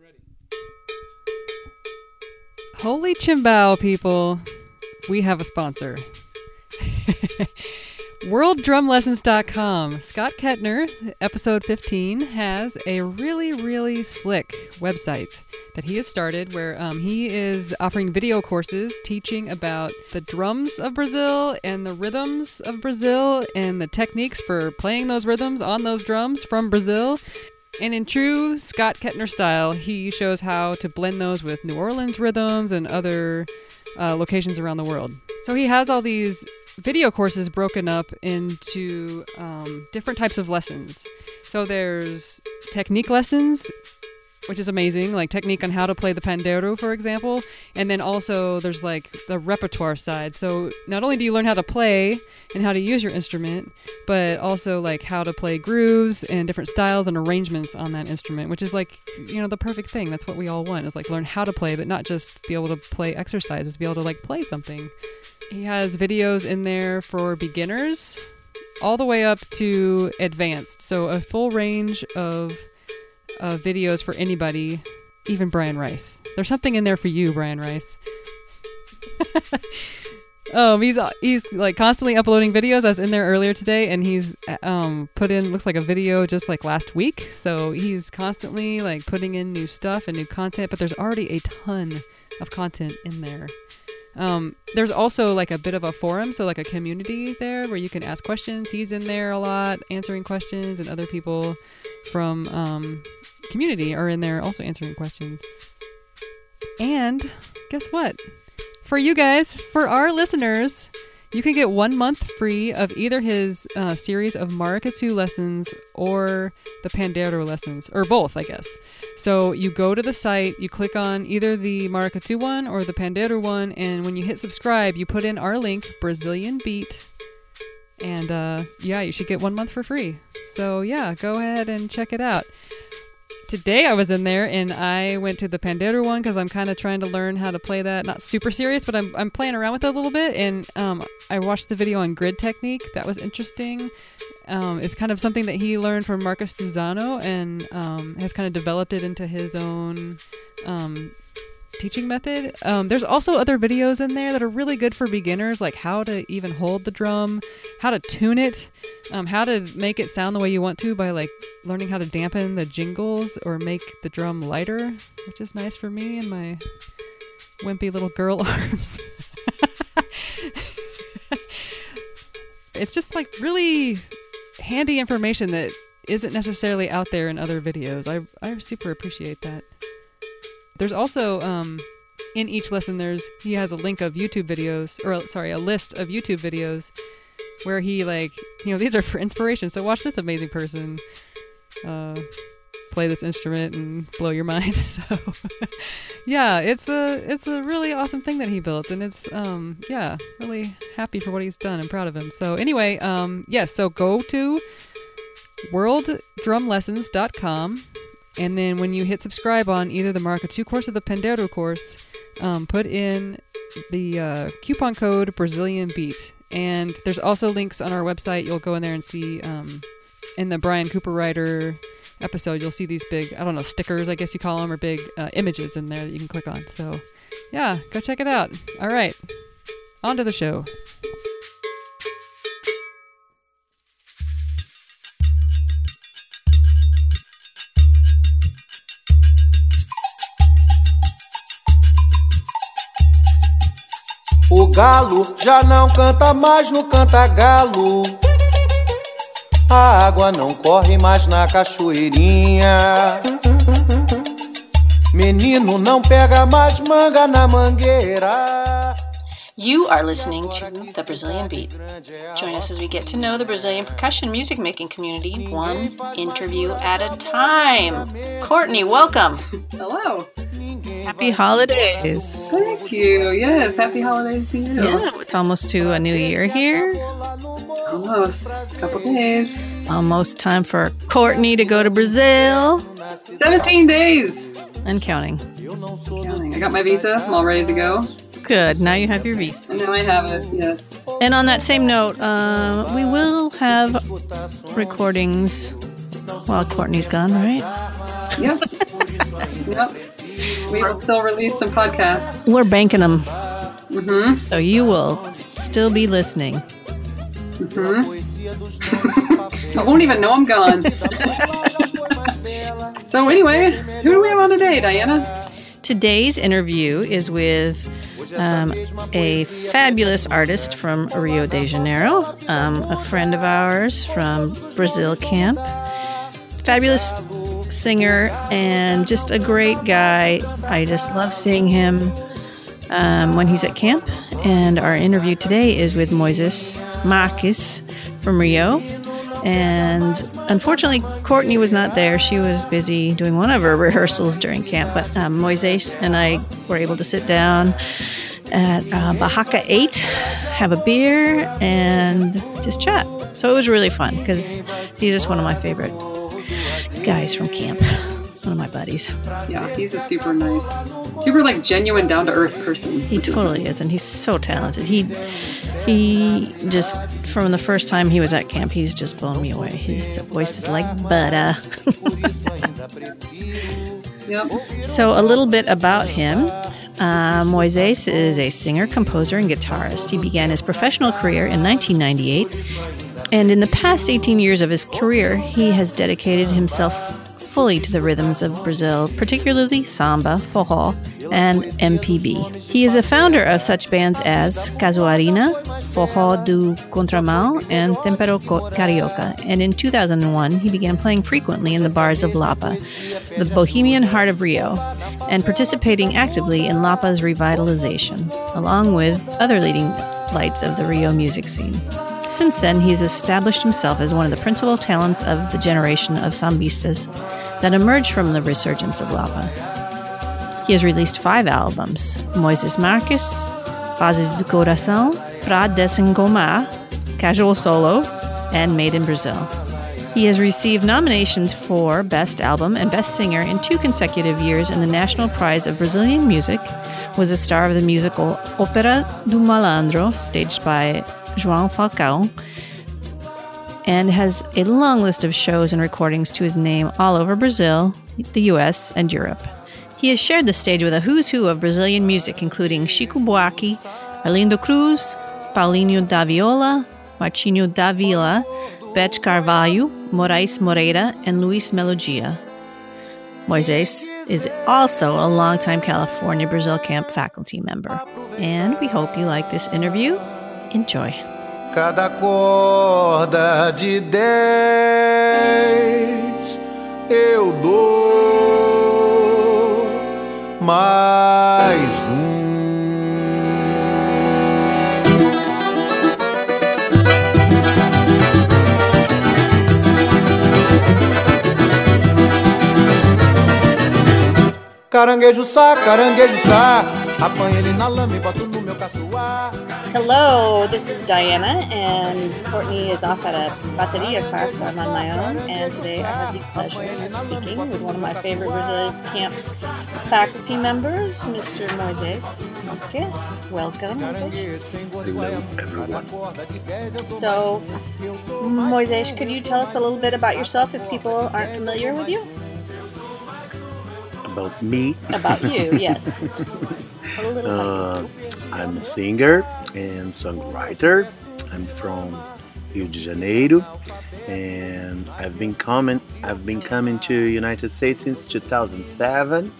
I'm ready. Holy chimbao, people. We have a sponsor. Worlddrumlessons.com. Scott Kettner, episode 15, has a really, really slick website that he has started where he is offering video courses teaching about the drums of Brazil and the rhythms of Brazil and the techniques for playing those rhythms on those drums from Brazil. And in true Scott Kettner style, he shows how to blend those with New Orleans rhythms and other locations around the world. So he has all these video courses broken up into different types of lessons. So there's technique lessons, which is amazing, like technique on how to play the pandeiro, for example. And then also there's like the repertoire side. So not only do you learn how to play and how to use your instrument, but also like how to play grooves and different styles and arrangements on that instrument, which is like, you know, the perfect thing. That's what we all want, is like learn how to play, but not just be able to play exercises, be able to like play something. He has videos in there for beginners all the way up to advanced. So a full range of videos for anybody, even Brian Rice. There's something in there for you, Brian Rice. He's like constantly uploading videos. I was in there earlier today, and he's put in, looks like a video just like last week. So he's constantly like putting in new stuff and new content, but there's already a ton of content in there. There's also like a bit of a forum, so like a community there where you can ask questions. He's in there a lot answering questions, and other people from community are in there also answering questions. And guess what? For you guys, for our listeners, you can get 1 month free of either his series of maracatu lessons or the pandeiro lessons, or both, I guess. So you go to the site, you click on either the maracatu one or the pandeiro one, and when you hit subscribe, you put in our link, Brazilian Beat, and yeah, you should get 1 month for free. So yeah, go ahead and check it out. Today I was in there and I went to the pandeiro one because I'm kind of trying to learn how to play that. Not super serious, but I'm playing around with it a little bit. And I watched the video on grid technique. That was interesting. It's kind of something that he learned from Marcus Suzano and has kind of developed it into his own teaching method. There's also other videos in there that are really good for beginners, like how to even hold the drum, how to tune it, how to make it sound the way you want to by like learning how to dampen the jingles or make the drum lighter, which is nice for me and my wimpy little girl arms. It's just like really handy information that isn't necessarily out there in other videos. I super appreciate that. There's also, in each lesson, he has a link of YouTube videos, or sorry, a list of YouTube videos where he like, you know, these are for inspiration. So watch this amazing person play this instrument and blow your mind. So yeah, it's a really awesome thing that he built, and it's, yeah, really happy for what he's done and proud of him. So anyway, yes, so go to worlddrumlessons.com. And then when you hit subscribe on either the maracatu course or the pandeiro course, put in the coupon code Brazilian Beat. And there's also links on our website. You'll go in there and see in the Brian Cooper Ryder episode, you'll see these big, I don't know, stickers, I guess you call them, or big images in there that you can click on. So yeah, go check it out. All right, on to the show. O galo já não canta mais no cantagalo. A água não corre mais na cachoeirinha. Menino não pega mais manga na mangueira. You are listening to The Brazilian Beat. Join us as we get to know the Brazilian percussion music making community, one interview at a time. Courtney, welcome. Hello. Happy holidays. Thank you. Yes, happy holidays to you. Yeah, it's almost to a new year here. Almost. A couple days. Almost time for Courtney to go to Brazil. 17 days. And counting. I got my visa. I'm all ready to go. Good. Now you have your visa. Now I have it, yes. And on that same note, we will have recordings while Courtney's gone, right? Yep. Yep. We will still release some podcasts. We're banking them. Mm-hmm. So you will still be listening. Mm-hmm. I won't even know I'm gone. So anyway, who do we have on today, Diana? Today's interview is with a fabulous artist from Rio de Janeiro, a friend of ours from Brazil Camp, fabulous singer, and just a great guy. I just love seeing him when he's at camp. And our interview today is with Moises Marques from Rio. And unfortunately, Courtney was not there. She was busy doing one of her rehearsals during camp. But Moises and I were able to sit down at Bahaka 8, have a beer, and just chat. So it was really fun because he's just one of my favorite guys from camp. One of my buddies. Yeah, he's a super nice, super like genuine, down-to-earth person. He totally is, and he's so talented. He just, from the first time he was at camp, he's just blown me away. His voice is like butter. Yep. So a little bit about him. Moises is a singer, composer, and guitarist. He began his professional career in 1998, and in the past 18 years of his career, he has dedicated himself fully to the rhythms of Brazil, particularly samba, forró, and MPB. He is a founder of such bands as Casuarina, Forró do Contramão, and Tempero Carioca, and in 2001 he began playing frequently in the bars of Lapa, the Bohemian heart of Rio, and participating actively in Lapa's revitalization, along with other leading lights of the Rio music scene. Since then, he has established himself as one of the principal talents of the generation of sambistas that emerged from the resurgence of Lapa. He has released 5 albums: Moises Marques, Fases do Coração, Pra Desengomar, Casual Solo, and Made in Brazil. He has received nominations for Best Album and Best Singer in 2 consecutive years, and the National Prize of Brazilian Music, was a star of the musical Ópera do Malandro, staged by João Falcão, and has a long list of shows and recordings to his name all over Brazil, the US, and Europe. He has shared the stage with a who's who of Brazilian music, including Chico Buarque, Arlindo Cruz, Paulinho da Viola, Martinho da Vila, Beth Carvalho, Moraes Moreira, and Luis Melodia. Moises is also a longtime California Brazil Camp faculty member. And we hope you like this interview. Enjoy. Cada corda de 10 eu dou mais 1. Caranguejo sá, caranguejo sá, apanha ele na lama e boto no meu caçoar. Hello, this is Diana, and Courtney is off at a bateria class, so I'm on my own, and today I have the pleasure of speaking with one of my favorite Brazilian camp faculty members, Mr. Moises Marques. Welcome, Moises. Hello, everyone. So, Moises, could you tell us a little bit about yourself if people aren't familiar with you? About me? About you, yes. I'm a singer and songwriter. I'm from Rio de Janeiro, and I've been coming to United States since 2007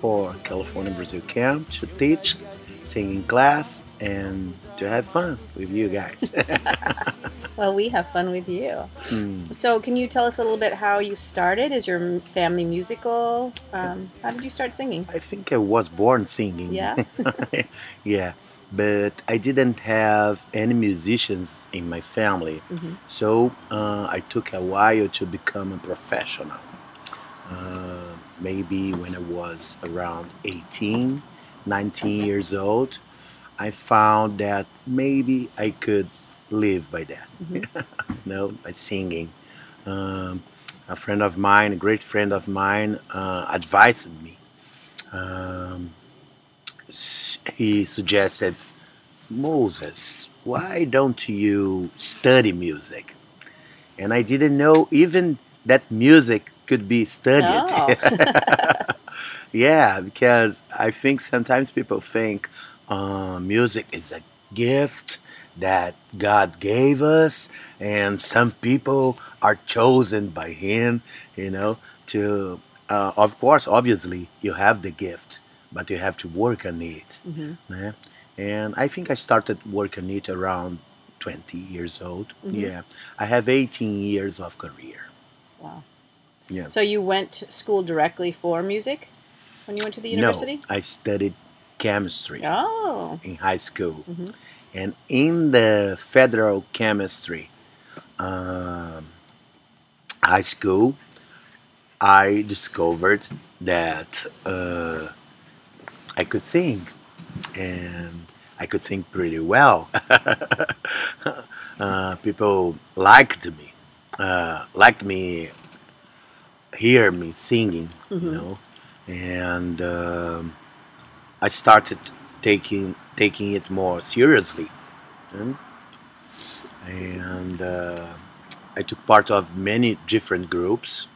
for California Brazil Camp to teach singing class and to have fun with you guys. Well, we have fun with you. So can you tell us a little bit how you started? Is your family musical? How did you start singing? I think I was born singing. Yeah? Yeah, but I didn't have any musicians in my family. Mm-hmm. So I took a while to become a professional. Maybe when I was around 18, 19 years old, I found that maybe I could live by that, mm-hmm. By singing. A friend of mine, a great friend of mine, advised me. He suggested, Moises, why don't you study music? And I didn't know even that music could be studied. Oh. Yeah, because I think sometimes people think music is a gift that God gave us, and some people are chosen by Him, you know, to, of course, obviously, you have the gift, but you have to work on it. Mm-hmm. Yeah? And I think I started work on it around 20 years old. Mm-hmm. Yeah. I have 18 years of career. Wow. Yeah. So you went to school directly for music when you went to the university? No, I studied chemistry in high school. Mm-hmm. And in the federal chemistry high school, I discovered that I could sing. And I could sing pretty well. People liked me, hear me singing, mm-hmm. you know. And I started taking it more seriously. And I took part of many different groups,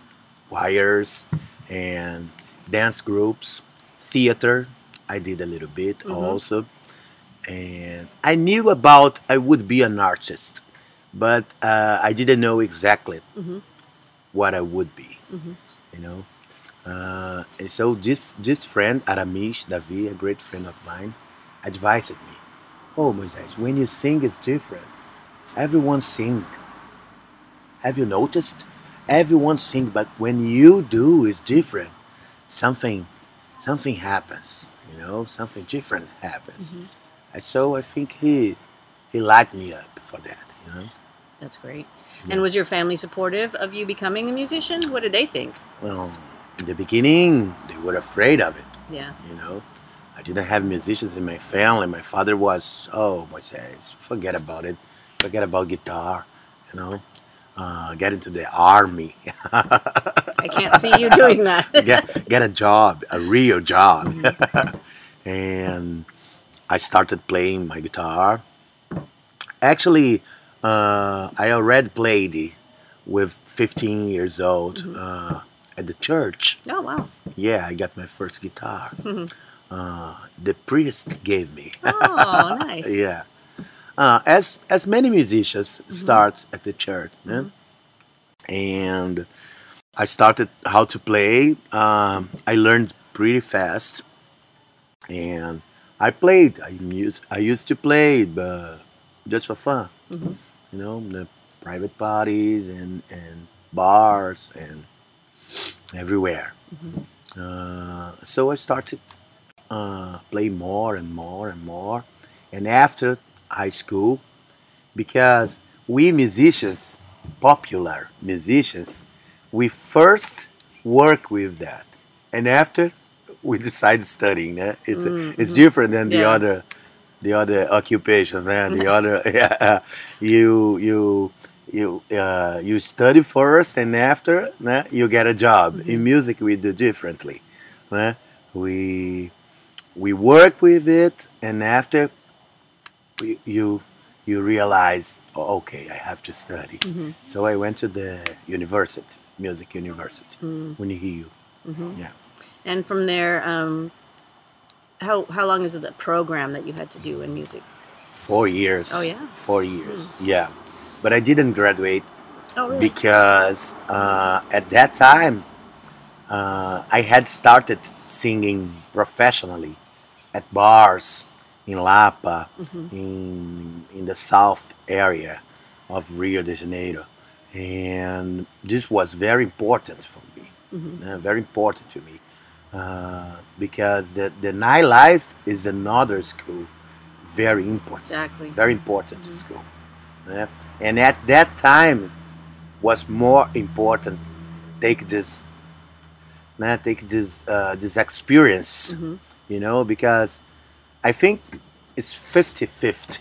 choirs and dance groups, theater. I did a little bit mm-hmm. also. And I knew I would be an artist, but I didn't know exactly mm-hmm. what I would be, mm-hmm. you know. And so this friend, Aramish Davi, a great friend of mine, advised me, oh, Moisés, when you sing, it's different. Everyone sing. Have you noticed? Everyone sing, but when you do, it's different. Something happens, you know, something different happens. Mm-hmm. So I think he lighted me up for that, you know. That's great. Yeah. And was your family supportive of you becoming a musician? What did they think? Well, in the beginning, they were afraid of it. Yeah. You know, I didn't have musicians in my family. My father was, oh, Moisés, forget about it. Forget about guitar, you know. Get into the army. I can't see you doing that. get a job, a real job. Mm-hmm. And I started playing my guitar. Actually, I already played with 15 years old mm-hmm. At the church. Oh, wow. Yeah, I got my first guitar. Mm-hmm. The priest gave me. Oh, nice. Yeah. As many musicians mm-hmm. start at the church. Mm-hmm. Yeah? And I started how to play. I learned pretty fast. And I played. I used to play, but just for fun, mm-hmm. you know, the private parties and bars and everywhere. Mm-hmm. So I started play more and more and more. And after high school, because we musicians, popular musicians, we first work with that, and after. We decided studying. Eh? It's mm-hmm. it's different than the other occupations. Eh? The other you study first, and after you get a job. Mm-hmm. In music, we do differently. Eh? We work with it, and after you realize, oh, okay, I have to study. Mm-hmm. So I went to the university, music university, mm-hmm. Unirio. Mm-hmm. Yeah. And from there, how long is it the program that you had to do in music? 4 years. Oh, yeah? 4 years, yeah. But I didn't graduate because at that time, I had started singing professionally at bars in Lapa, mm-hmm. in the south area of Rio de Janeiro. And this was very important for me, mm-hmm. Very important to me. Because the nightlife is another school, very important. Exactly. Very important mm-hmm. school. Yeah? And at that time, was more important take this experience, mm-hmm. you know, because I think it's 50-50,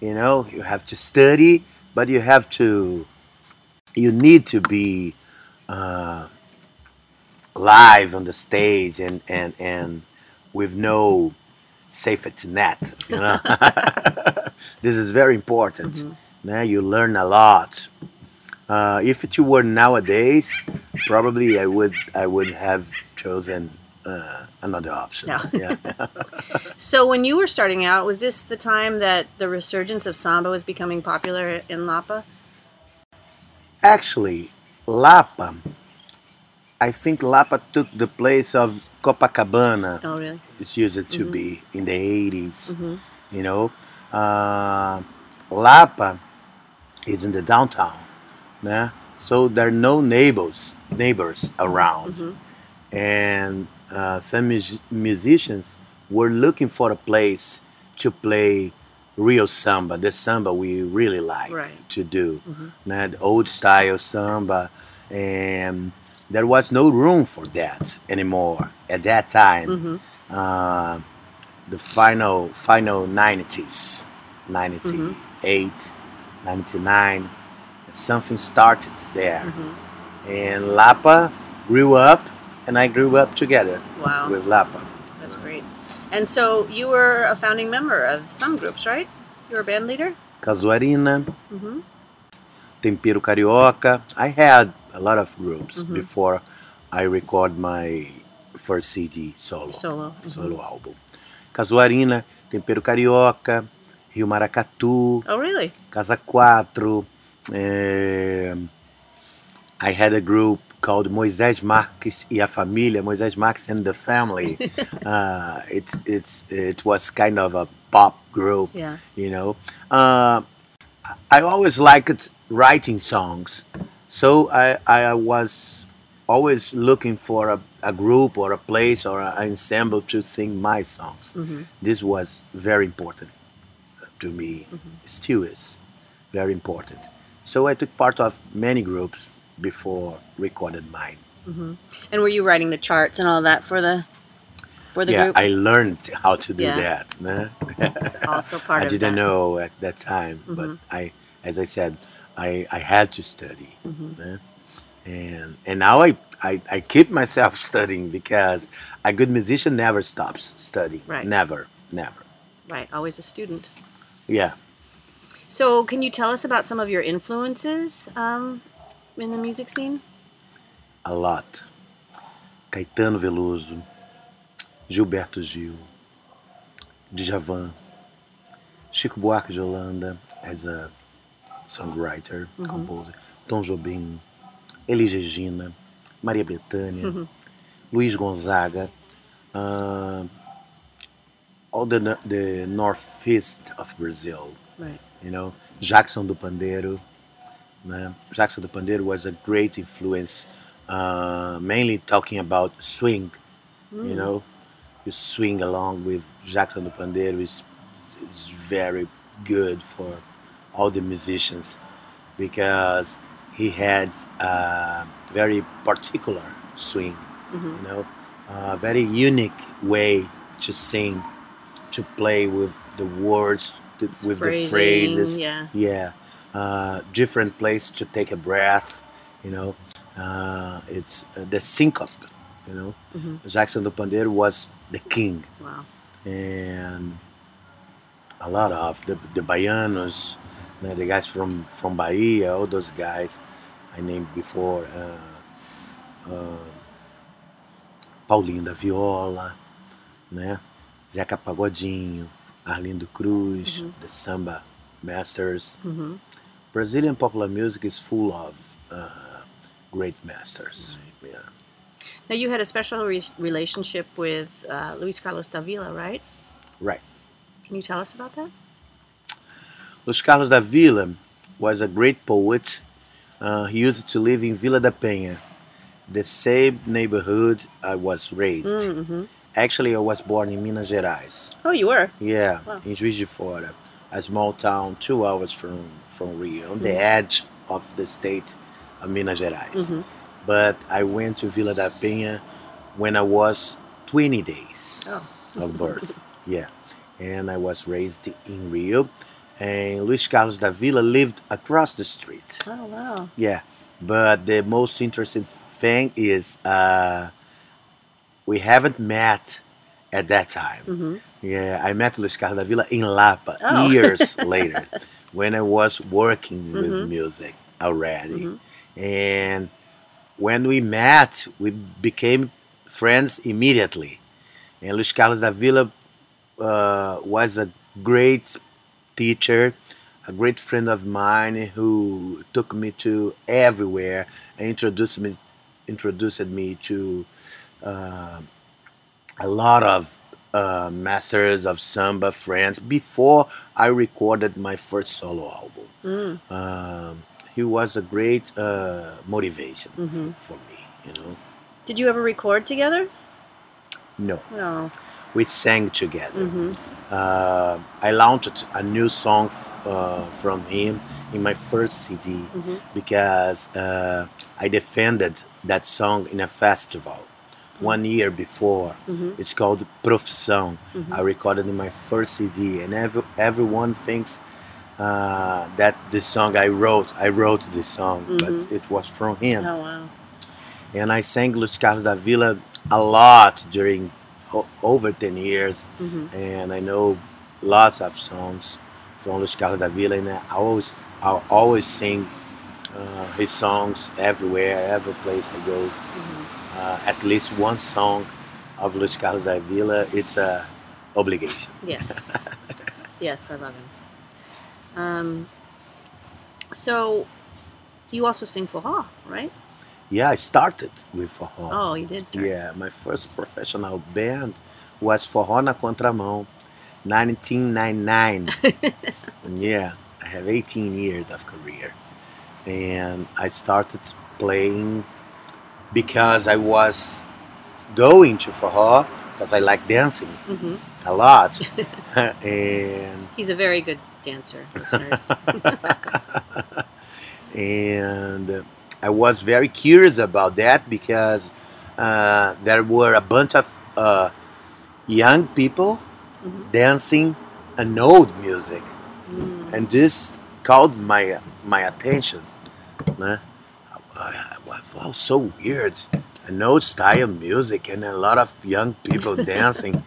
you know, you have to study, but you need to be live on the stage and with no safety net, you know. This is very important. Mm-hmm. Now you learn a lot. If it were nowadays, probably I would have chosen another option. No. Yeah. So when you were starting out, was this the time that the resurgence of samba was becoming popular in Lapa? Actually, Lapa, I think Lapa took the place of Copacabana. Oh, really? It used to be in the 80s, you know. Lapa is in the downtown, yeah? So there are no neighbors around. And some musicians were looking for a place to play real samba, the samba we really like to do, that old style samba. And there was no room for that anymore at that time. The final 90s, 98, 99, something started there. And Lapa grew up, and I grew up together with Lapa. That's great. And so you were a founding member of some groups, right? You were a band leader? Casuarina, Tempero Carioca. I had a lot of groups before I record my first CD solo album. Casuarina, Tempero Carioca, Rio Maracatu. Oh, really? Casa Quatro. I had a group called Moisés Marques e a Família, Moisés Marques and the Family. It was kind of a pop group, you know. I always liked writing songs, so I was always looking for a group or a place or an ensemble to sing my songs. This was very important to me, it still is very important. So I took part of many groups before recorded mine. And were you writing the charts and all that for the group? Yeah, I learned how to do that. Also part of that. I didn't know at that time, but as I said, I had to study. And now I keep myself studying because a good musician never stops studying. Right. Never. Right, always a student. Yeah. So can you tell us about some of your influences in the music scene? A lot. Caetano Veloso, Gilberto Gil, Djavan, Chico Buarque de Holanda as a songwriter, composer, Tom Jobim, Elis Regina, Maria Bethânia, Luiz Gonzaga, all the northeast of Brazil, you know, Jackson do Pandeiro. Jackson do Pandeiro was a great influence, mainly talking about swing, you know. You swing along with Jackson do Pandeiro is very good for all the musicians because he had a very particular swing, you know, a very unique way to sing, to play with the words, with the phrases. Different place to take a breath, you know. It's the syncope, you know. Jackson do Pandeiro was the king. Wow. And a lot of the baianos, the guys from Bahia, all those guys I named before. Paulinho da Viola, né? Zeca Pagodinho, Arlindo Cruz, the samba masters. Brazilian popular music is full of great masters. Right. Yeah. Now you had a special relationship with Luis Carlos da Vila, right? Right. Can you tell us about that? Luis Carlos da Vila was a great poet. He used to live in Vila da Penha, the same neighborhood I was raised. Actually, I was born in Minas Gerais. Oh, you were? Yeah, wow. In Juiz de Fora, a small town 2 hours from Rio, on the edge of the state of Minas Gerais. But I went to Vila da Penha when I was 20 days of birth. And I was raised in Rio. And Luis Carlos da Vila lived across the street. Oh, wow. Yeah, but the most interesting thing is we haven't met at that time. Yeah, I met Luis Carlos da Vila in Lapa years later when I was working with music already. And when we met, we became friends immediately. And Luis Carlos da Vila was a great teacher, a great friend of mine who took me to everywhere and introduced me to a lot of masters of samba friends before I recorded my first solo album. He was a great motivation for me, you know. Did you ever record together? No. No. We sang together. I launched a new song from him in my first CD because I defended that song in a festival 1 year before. It's called Profissão. I recorded in my first CD, and everyone thinks that this song I wrote this song, but it was from him. Oh, wow. And I sang Luis Carlos da Vila a lot during over 10 years, and I know lots of songs from Luis Carlos da Vila, and I always sing his songs everywhere, every place I go. At least one song of Luis Carlos da Vila, it's an obligation. Yes. Yes, I love him. So, you also sing forró, right? Yeah, I started with forró. Oh, you did start? Yeah, my first professional band was Forró na Contramão, 1999. Yeah, I have 18 years of career. And I started playing because I was going to forró because I like dancing a lot. And he's a very good dancer, listeners. And I was very curious about that because there were a bunch of young people dancing an old music, and this caught my attention. Wow, so weird! An old style music and a lot of young people dancing,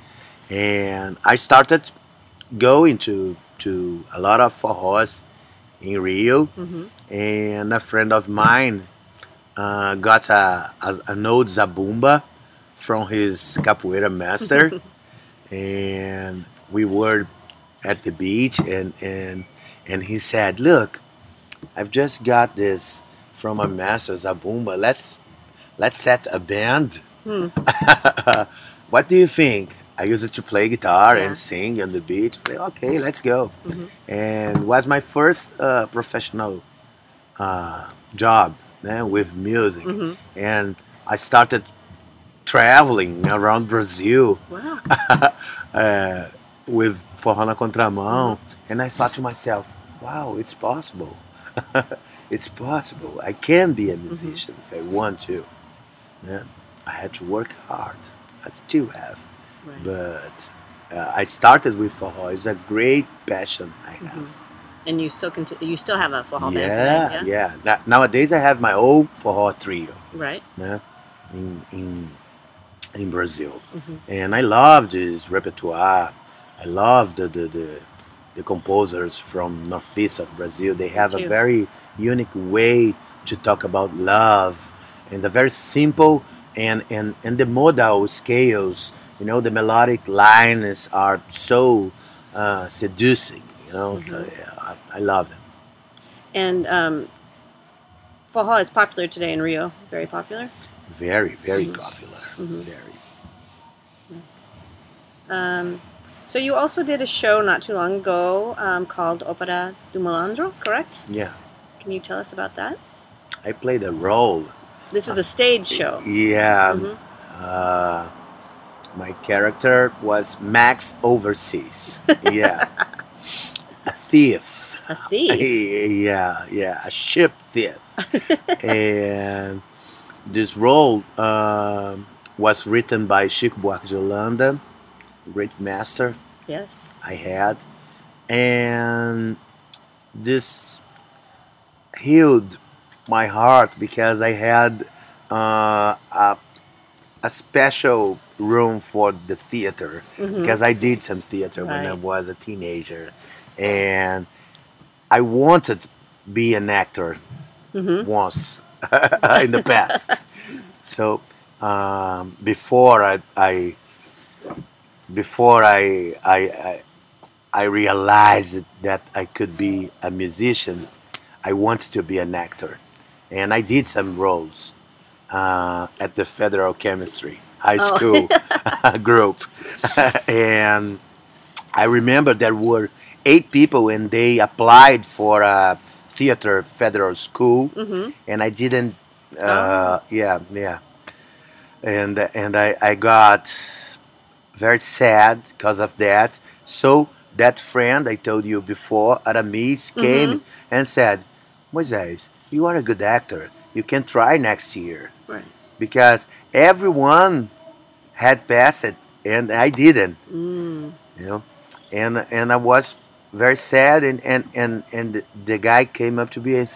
and I started going to a lot of forrós in Rio, and a friend of mine got an old zabumba from his capoeira master, and we were at the beach, and he said, "Look, I've just got this from a master zabumba. Let's set a band. What do you think?" I used to play guitar and sing on the beach. Okay, let's go. And it was my first professional job with music. And I started traveling around Brazil with Forró na Contramão. And I thought to myself, wow, it's possible. It's possible. I can be a musician if I want to. Yeah. I had to work hard. I still have. Right. But I started with forró. It's a great passion I have. And you still you still have a forró band today? Yeah, yeah. Nowadays I have my own forró trio. Right. Yeah, in Brazil, and I love this repertoire. I love the composers from northeast of Brazil. They have a very unique way to talk about love, and a very simple and the modal scales. You know, the melodic lines are so seducing, you know. So, yeah, I love them. And forró is popular today in Rio. Very popular? Very, very popular. Very. Nice. So you also did a show not too long ago called Ópera do Malandro, correct? Yeah. Can you tell us about that? I played a role. This was a stage show. Yeah. My character was Max Overseas. Yeah. A thief. A thief? Yeah, yeah. A ship thief. And this role was written by Chico Buarque, great master. Yes. I had. And this healed my heart because I had a special room for the theater because I did some theater when I was a teenager, and I wanted to be an actor once in the past. So before I realized that I could be a musician, I wanted to be an actor, and I did some roles at the Federal Chemistry High School group, and I remember there were 8 people, and they applied for a theater federal school, mm-hmm. and I didn't. And I got very sad because of that. So that friend I told you before, Aramis, came mm-hmm. and said, Moisés, you are a good actor. You can try next year. Right. Because everyone had passed it, and I didn't. Mm. You know, and I was very sad, and the guy came up to me and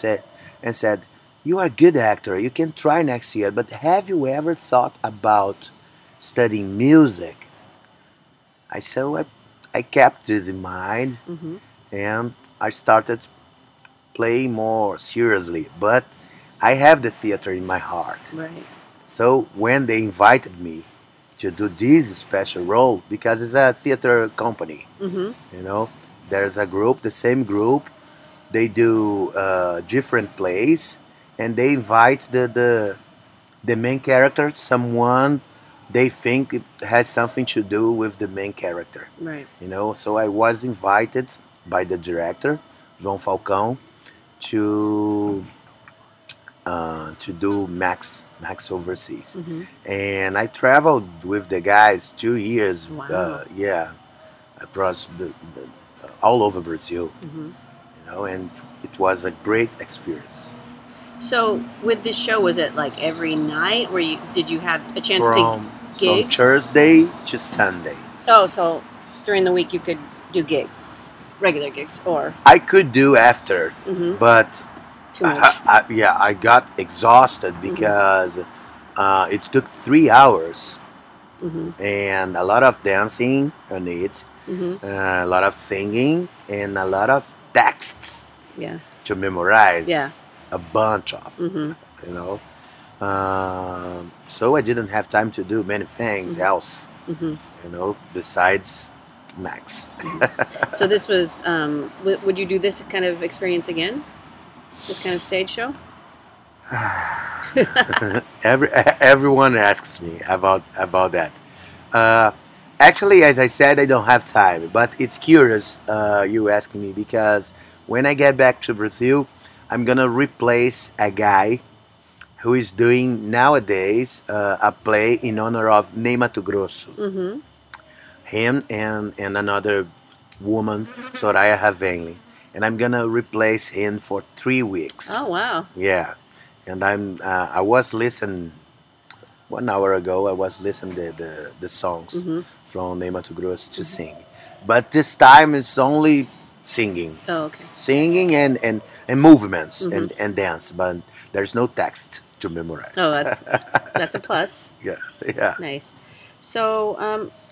said, you are a good actor. You can try next year. But have you ever thought about studying music? I kept this in mind, mm-hmm. and I started playing more seriously. But I have the theater in my heart. Right. So when they invited me to do this special role, because it's a theater company, mm-hmm. you know, there's a group, the same group, they do different plays. And they invite the main character, someone they think it has something to do with the main character. Right. You know, so I was invited by the director, João Falcão, to do Max Overseas, mm-hmm. and I traveled with the guys 2 years. Wow. Across all over Brazil. Mm-hmm. You know, and it was a great experience. So with this show, was it like every night? Did you have a chance to gig? From Thursday to Sunday. Oh, so during the week you could do gigs, regular gigs, or? I could do after, mm-hmm. but too much. I got exhausted because mm-hmm. It took 3 hours, mm-hmm. and a lot of dancing on it, mm-hmm. A lot of singing, and a lot of texts to memorize. Yeah. A bunch of, mm-hmm. you know. So I didn't have time to do many things mm-hmm. else, mm-hmm. you know, besides Max. Mm-hmm. So this was, would you do this kind of experience again? This kind of stage show? Everyone asks me about that. Actually, as I said, I don't have time, but it's curious you asking me, because when I get back to Brazil, I'm going to replace a guy who is doing nowadays a play in honor of Ney Matogrosso. Mm-hmm. Him and another woman, Soraya Ravenli. And I'm going to replace him for 3 weeks. Oh, wow. Yeah. And I was listening 1 hour ago, I was listening to the songs mm-hmm. from Ney Matogrosso to mm-hmm. sing. But this time it's only singing. Oh, okay. Singing and movements mm-hmm. and dance, but there's no text to memorize. Oh, that's a plus. Yeah. Nice. So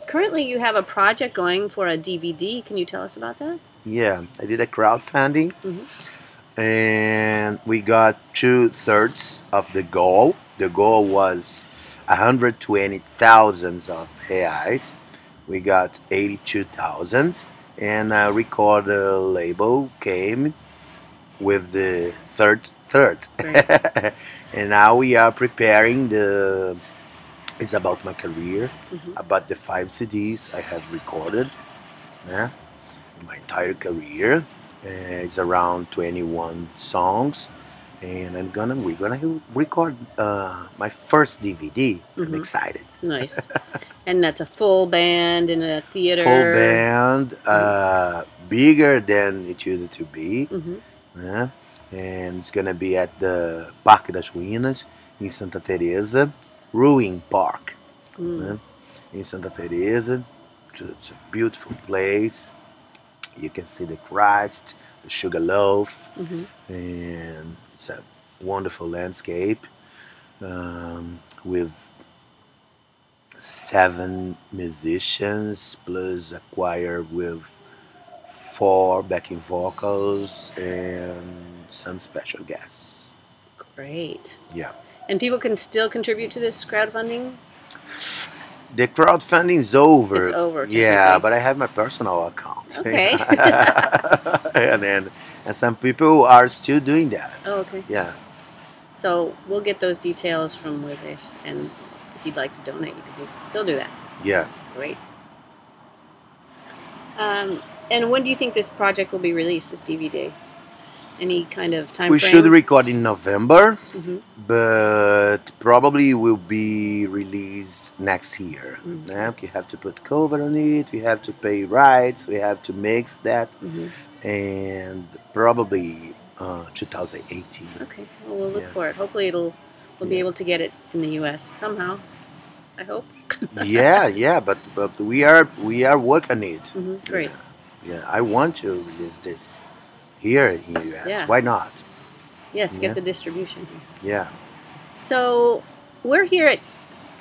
currently you have a project going for a DVD. Can you tell us about that? Yeah, I did a crowdfunding, mm-hmm. and we got 2/3 of the goal. The goal was 120,000 of reais. We got 82,000. And a record label came with the third. Right. And now we are preparing it's about my career, mm-hmm. about the 5 CDs I have recorded, my entire career. It's around 21 songs, and we're gonna record my first DVD. Mm-hmm. I'm excited. Nice. And that's a full band in a theater. Full band, mm-hmm. Bigger than it used to be. Mm-hmm. Yeah. And it's gonna be at the Parque das Ruínas in Santa Teresa, Ruin Park. Mm. Yeah. In Santa Teresa, it's a beautiful place. You can see the Christ, the sugar loaf, mm-hmm. and it's a wonderful landscape with 7 musicians plus a choir with 4 backing vocals and some special guests. Great. Yeah. And people can still contribute to this crowdfunding? The crowdfunding's over. It's over. Yeah, but I have my personal account. Okay. and some people are still doing that. Oh, okay. Yeah. So we'll get those details from Moisés, and if you'd like to donate, you could still do that. Yeah. Great. And when do you think this project will be released, this DVD? Any kind of time frame? We should record in November, but probably will be released next year. You have to put cover on it, we have to pay rights, we have to mix that, and probably 2018. Okay, well, we'll look for it. Hopefully we'll be able to get it in the U.S. somehow, I hope. but we are working on it. Great. Yeah, I want to release this. Here in the U.S. Yeah. Why not? Yes, get the distribution here. Yeah. So we're here at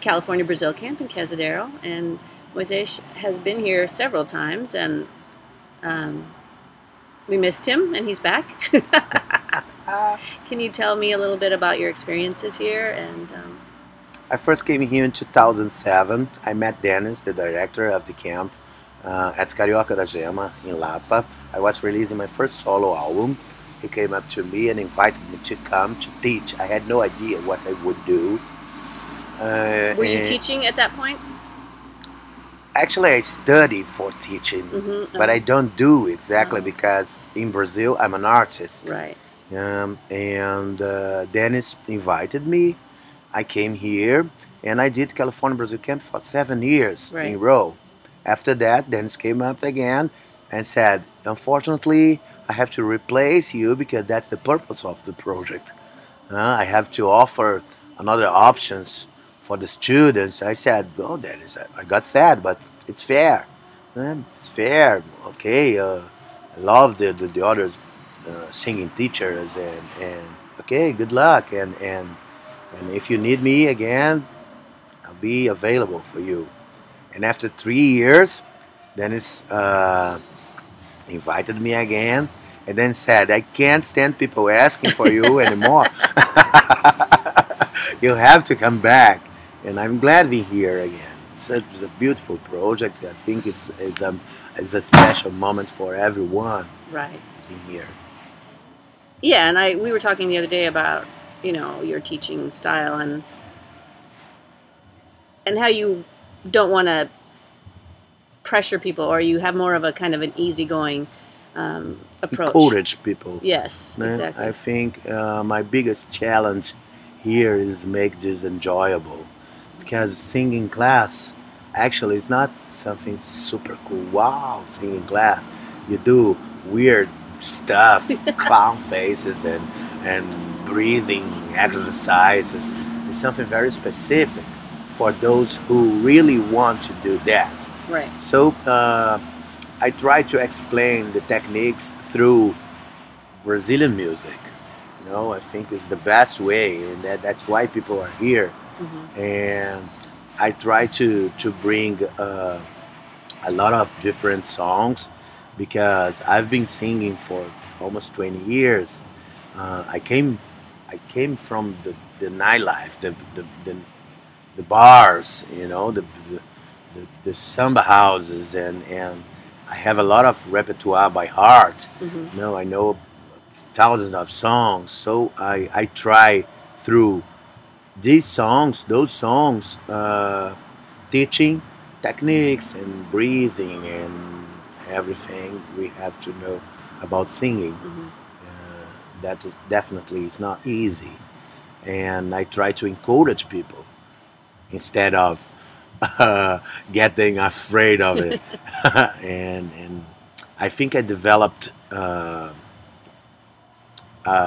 California Brazil Camp in Casuarina, and Moisés has been here several times, and we missed him, and he's back. Can you tell me a little bit about your experiences here? And I first came here in 2007. I met Dennis, the director of the camp, at Carioca da Gema in Lapa. I was releasing my first solo album. He came up to me and invited me to come to teach. I had no idea what I would do. Were you teaching at that point? Actually, I studied for teaching, but I don't do exactly because in Brazil I'm an artist. Right. And Dennis invited me. I came here and I did California Brazil Camp for 7 years in a row. After that, Dennis came up again and said, "Unfortunately, I have to replace you because that's the purpose of the project. I have to offer another options for the students." I said, "Oh, Dennis, I got sad, but it's fair. It's fair. Okay, I love the other singing teachers, and okay, good luck. And if you need me again, I'll be available for you." And after 3 years, Dennis invited me again, and then said, "I can't stand people asking for you anymore. You have to come back." And I'm glad we're here again. It's a beautiful project. I think it's a special moment for everyone. Right. In here. Yeah, and we were talking the other day about your teaching style and how you don't want to pressure people, or you have more of a kind of an easygoing approach. Encourage people. Yes, exactly. I think my biggest challenge here is make this enjoyable, because singing class actually is not something super cool. Wow, singing class, you do weird stuff, clown faces and breathing exercises. It's something very specific for those who really want to do that. Right. So I try to explain the techniques through Brazilian music. I think it's the best way, and that's why people are here. And I try to bring a lot of different songs, because I've been singing for almost 20 years. I came from the nightlife, the bars, the samba houses, and I have a lot of repertoire by heart. I know thousands of songs, so I try through those songs, teaching techniques and breathing and everything we have to know about singing. That definitely is not easy, and I try to encourage people instead of getting afraid of it. and I think I developed a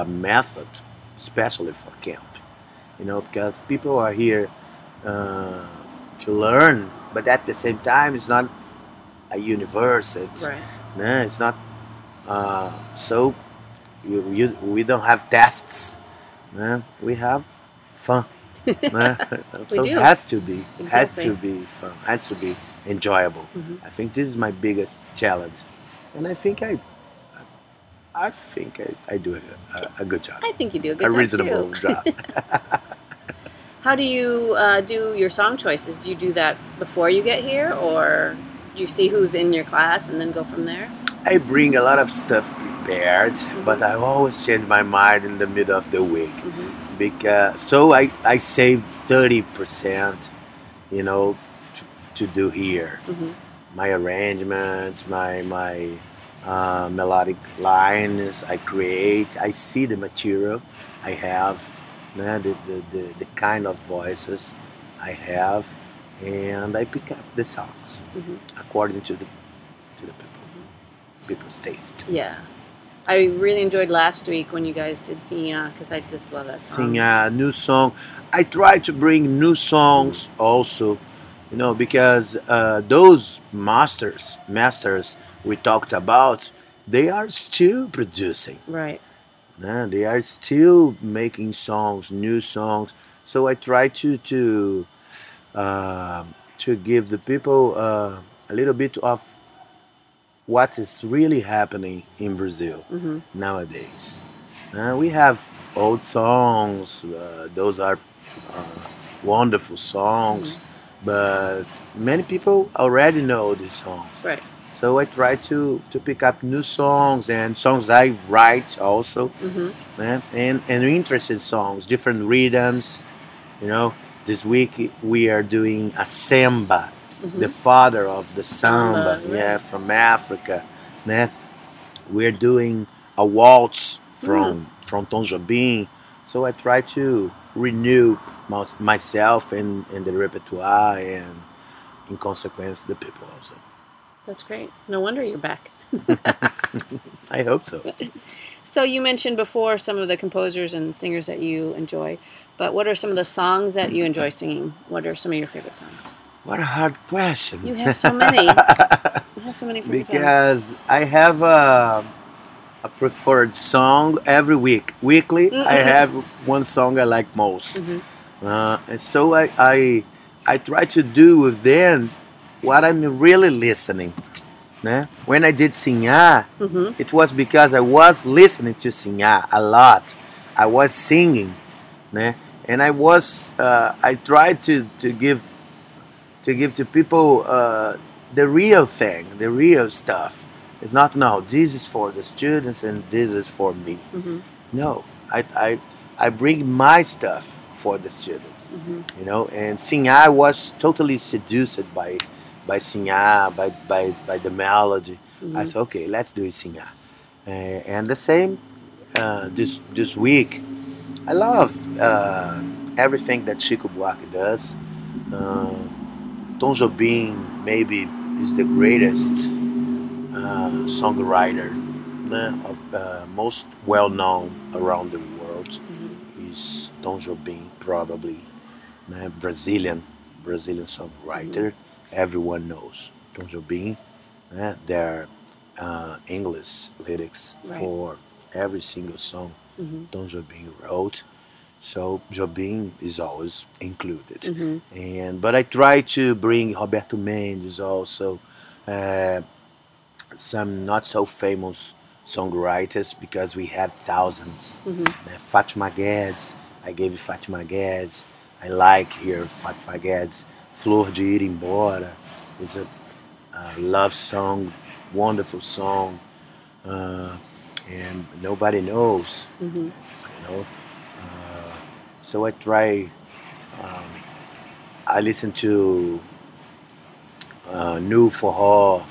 method especially for camp, because people are here to learn, but at the same time it's not a universe. It's not so we don't have tests. We have fun. So it has to be fun, has to be enjoyable. I think this is my biggest challenge, and I think I do a good job. I think you do a reasonable job. How do you do your song choices? Do you do that before you get here, or you see who's in your class and then go from there? I bring a lot of stuff prepared, mm-hmm. but I always change my mind in the middle of the week. Mm-hmm. Because so I save 30%, you know, to do here. Mm-hmm. My arrangements, my melodic lines I create. I see the material I have, the kind of voices I have, and I pick up the songs mm-hmm. according to the people's taste. Yeah. I really enjoyed last week when you guys did Sinha, because I just love that song. Sinha, new song. I try to bring new songs mm-hmm. also, you know, because those masters we talked about, they are still producing. Right. They are still making songs, new songs. So I try to give the people a little bit of what is really happening in Brazil mm-hmm. nowadays. We have old songs. Those are wonderful songs. Mm-hmm. But many people already know these songs. Right. So I try to pick up new songs and songs I write also, mm-hmm. and interesting songs, different rhythms. You know, this week we are doing a samba, mm-hmm. the father of the samba, right. yeah, from Africa. Né? We're doing a waltz from Tom Jobim. So I try to renew myself and the repertoire, and in consequence the people also. That's great. No wonder you're back. I hope so. So you mentioned before some of the composers and singers that you enjoy, but what are some of the songs that you enjoy singing? What are some of your favorite songs? What a hard question. You have so many. Favorite songs. Because I have a preferred song every week. Weekly, mm-hmm. I have one song I like most. Mm-hmm. And so I try to do with them what I'm really listening. Né? When I did Sinha, mm-hmm. it was because I was listening to Sinha a lot. I was singing. Né? And I was I tried to give to people the real thing, the real stuff. It's not, no, this is for the students and this is for me. Mm-hmm. No, I bring my stuff for the students, mm-hmm. you know. And Sinha was totally seduced by Sinha, by the melody. Mm-hmm. I said, okay, let's do Sinha. And the same this week. I love everything that Chico Buarque does. Tom Jobim maybe is the greatest songwriter, most well known around the world, mm-hmm. is Tom Jobim, probably, Brazilian songwriter. Mm-hmm. Everyone knows Tom Jobim. There are English lyrics right. for every single song mm-hmm. Tom Jobim wrote, so Jobim is always included. Mm-hmm. But I try to bring Roberto Mendes also. Some not so famous songwriters, because we have thousands. Mm-hmm. Fatima Guedes, I gave Fatima Guedes. I like here Fatima Guedes. Flor de Ir Embora is a love song, wonderful song, and nobody knows. Mm-hmm. You know, so I try. I listen to new forró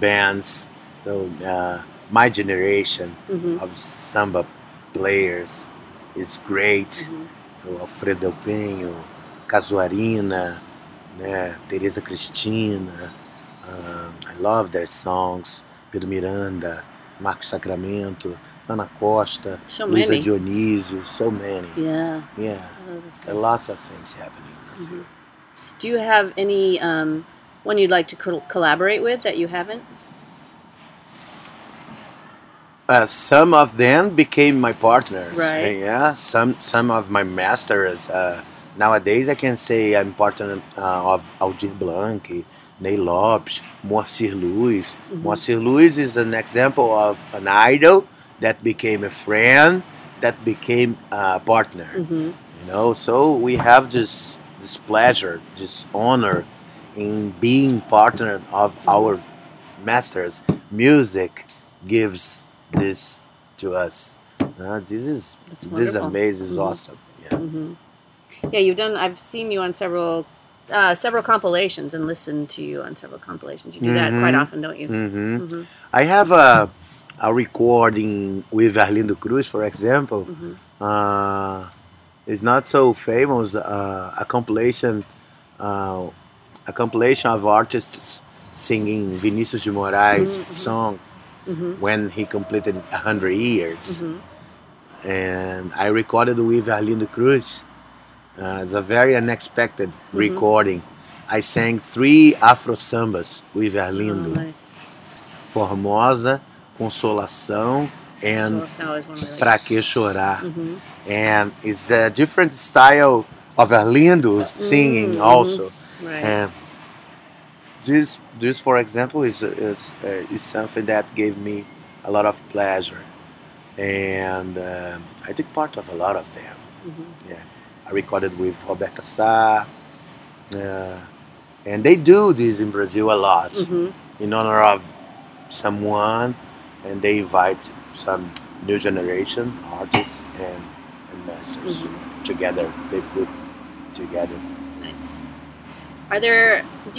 bands, so my generation mm-hmm. of samba players is great. Mm-hmm. So Alfredo Penho, Casuarina, Teresa Cristina, I love their songs. Pedro Miranda, Marcos Sacramento, Ana Costa, Luisa Dionísio, so many. Yeah. There are lots of things happening in Brazil. Mm-hmm. Do you have any? One you'd like to collaborate with that you haven't? Some of them became my partners. Right. Yeah. Some of my masters. Nowadays, I can say I'm partner of Aldir Blanc, Ney Lopes, Moacir Luiz. Mm-hmm. Moacir Luiz is an example of an idol that became a friend, that became a partner. Mm-hmm. you know. So we have this pleasure, this honor in being partner of our masters. Music gives this to us. This is amazing, mm-hmm. awesome. Yeah. Mm-hmm. Yeah, you've done. I've seen you on several compilations and listened to you on several compilations. You do mm-hmm. that quite often, don't you? Mm-hmm. Mm-hmm. I have a recording with Arlindo Cruz, for example. Mm-hmm. It's not so famous. A compilation of artists singing Vinicius de Moraes mm-hmm. songs mm-hmm. when he completed 100 years, mm-hmm. and I recorded with Arlindo Cruz. It's a very unexpected mm-hmm. recording. I sang 3 Afro Sambas with Arlindo. Oh, nice. Formosa, Consolação, and Pra Que Chorar. Mm-hmm. And it's a different style of Arlindo singing mm-hmm. also. Right. And this, for example, is something that gave me a lot of pleasure. And I took part of a lot of them. Mm-hmm. Yeah. I recorded with Roberta Sá, and they do this in Brazil a lot mm-hmm. in honor of someone, and they invite some new generation artists and masters mm-hmm. together. They put together. Nice. Do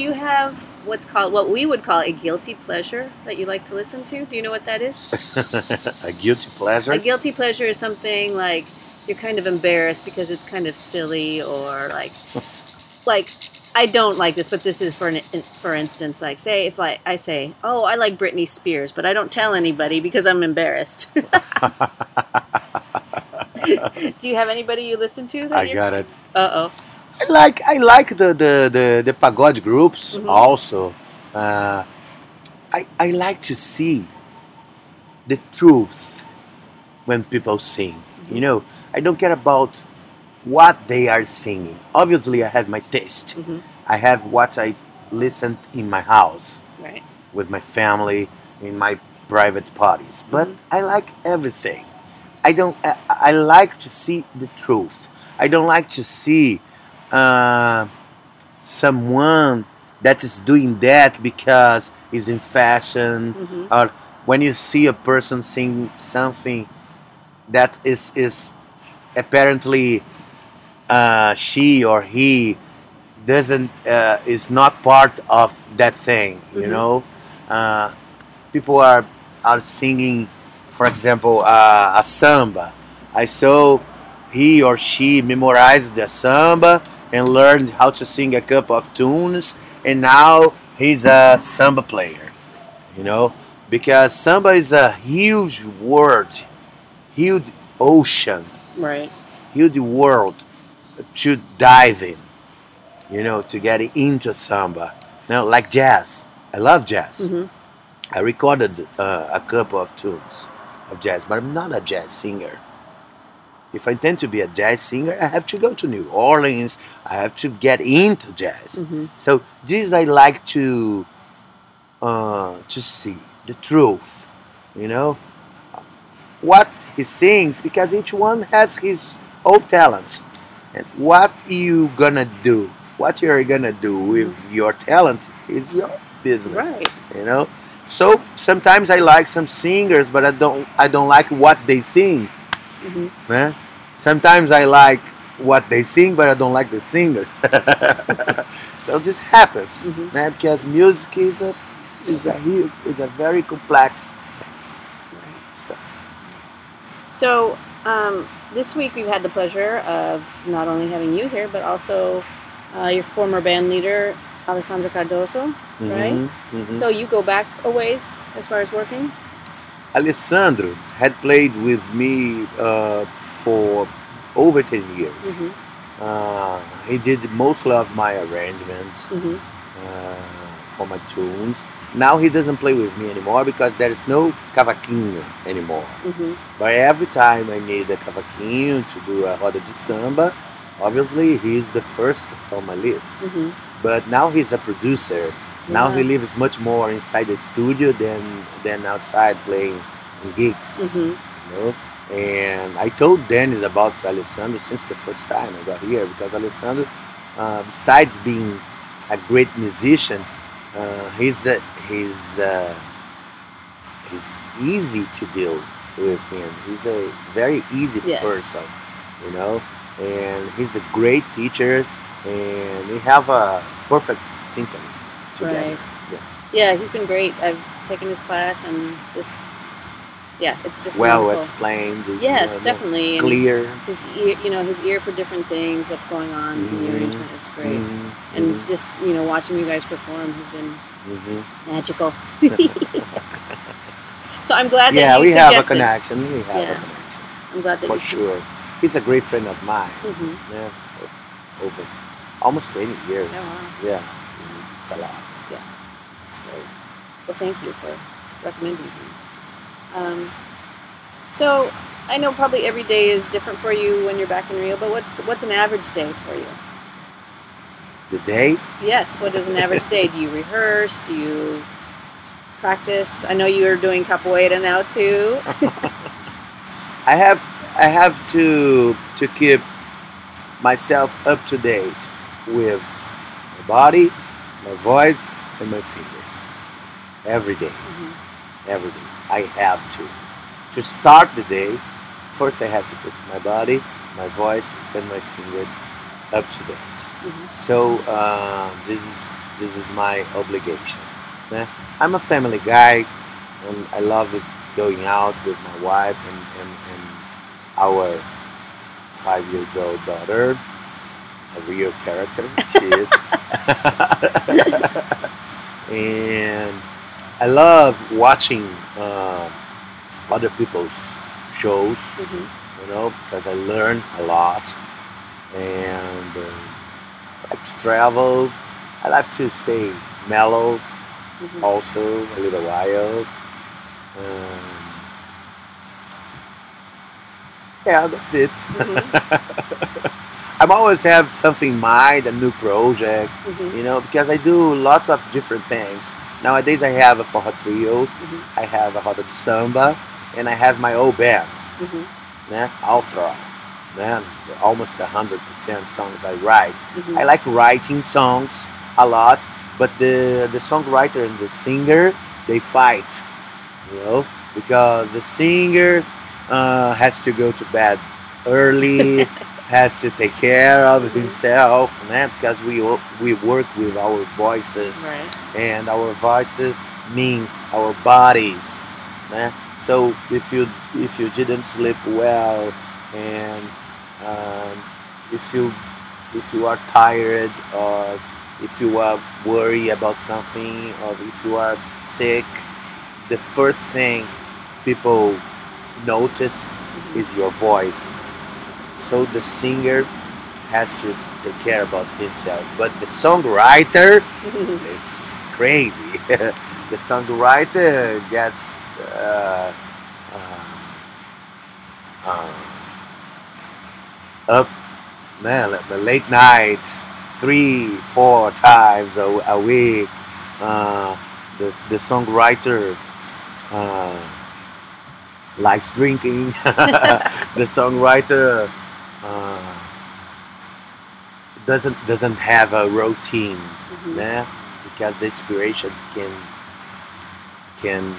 you have what we would call a guilty pleasure that you like to listen to? Do you know what that is? A guilty pleasure? A guilty pleasure is something like you're kind of embarrassed because it's kind of silly, or like I don't like this, but this is for instance, like say if I say, oh, I like Britney Spears, but I don't tell anybody because I'm embarrassed. Do you have anybody you listen to? Got it. Uh oh. I like the pagode groups mm-hmm. also. I like to see the truth when people sing. You know, I don't care about what they are singing. Obviously, I have my taste. Mm-hmm. I have what I listened in my house, right. with my family, in my private parties. But mm-hmm. I like everything. I like to see the truth. I don't like to see someone that is doing that because he's in fashion. Mm-hmm. Or when you see a person sing something that is apparently she or he doesn't is not part of that thing, mm-hmm. you know. People are singing, for example, a samba. I saw he or she memorized the samba and learned how to sing a couple of tunes, and now he's a samba player, you know, because samba is a huge word. Huge ocean, right? Huge world to dive in, you know, to get into samba. Now, like jazz, I love jazz. Mm-hmm. I recorded a couple of tunes of jazz, but I'm not a jazz singer. If I intend to be a jazz singer, I have to go to New Orleans. I have to get into jazz. Mm-hmm. So this I like to see the truth, you know. What he sings, because each one has his own talents. And what you're gonna do with your talent is your business. Right. You know? So sometimes I like some singers, but I don't like what they sing. Mm-hmm. Eh? Sometimes I like what they sing, but I don't like the singers. So this happens. Mm-hmm. Eh? Because music is a very complex. So this week we've had the pleasure of not only having you here, but also your former band leader, Alessandro Cardoso, mm-hmm, right? Mm-hmm. So you go back a ways as far as working? Alessandro had played with me for over 10 years. Mm-hmm. He did mostly of my arrangements mm-hmm. For my tunes. Now he doesn't play with me anymore because there is no cavaquinho anymore. Mm-hmm. But every time I need a cavaquinho to do a roda de samba, obviously he's the first on my list. Mm-hmm. But now he's a producer. Yeah. Now he lives much more inside the studio than outside playing gigs. Mm-hmm. You know? And I told Dennis about Alessandro since the first time I got here, because Alessandro, besides being a great musician, he's easy to deal with him. He's a very easy person, you know, and he's a great teacher, and we have a perfect synchrony together. Right. Yeah, he's been great. I've taken his class and just, it's just well wonderful. Explained. Yes, definitely clear. And his ear, his ear for different things, what's going on in the arrangement. It's great, and just watching you guys perform has been magical. So I'm glad that you suggested. We have a connection. I'm glad that for sure. He's a great friend of mine. Yeah, for over almost 20 years. Oh, wow. Yeah, it's a lot. Well, thank you for recommending him. So I know probably every day is different for you when you're back in Rio, but what's an average day for you? The day? Yes. What is an average day? Do you rehearse? Do you practice? I know you're doing capoeira now too. I have to keep myself up to date with my body, my voice, and my feet. Every day, every day. I have to start the day. First, I have to put my body, my voice, and my fingers up to date. So this is my obligation. I'm a family guy, and I love it going out with my wife and our 5-year-old daughter, a real character she is, and I love watching other people's shows, because I learn a lot, and I like to travel. I like to stay mellow, also a little while. That's it. I always have something in mind, a new project, because I do lots of different things. Nowadays, I have a forró trio, I have a roda de samba, and I have my old band, all throughout. Almost 100% songs I write. I like writing songs a lot, but the songwriter and the singer, they fight, because the singer has to go to bed early, has to take care of himself, because we work with our voices, and our voices means our bodies. So if you didn't sleep well, and if you are tired, or if you are worried about something, or if you are sick, the first thing people notice is your voice. So the singer has to take care about himself, but the songwriter is crazy. The songwriter gets up the late night 3-4 times a week. The songwriter likes drinking. The songwriter doesn't have a routine, because the inspiration can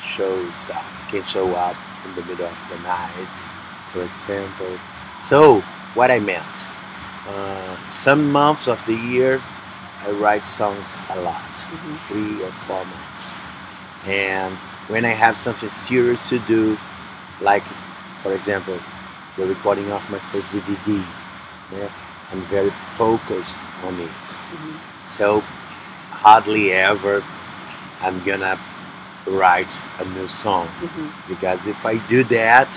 show up in the middle of the night, for example. So what I meant, some months of the year I write songs a lot, 3 or 4 months, and when I have something serious to do, like for example the recording of my first DVD, I'm very focused on it. So hardly ever I'm gonna write a new song, because if I do that,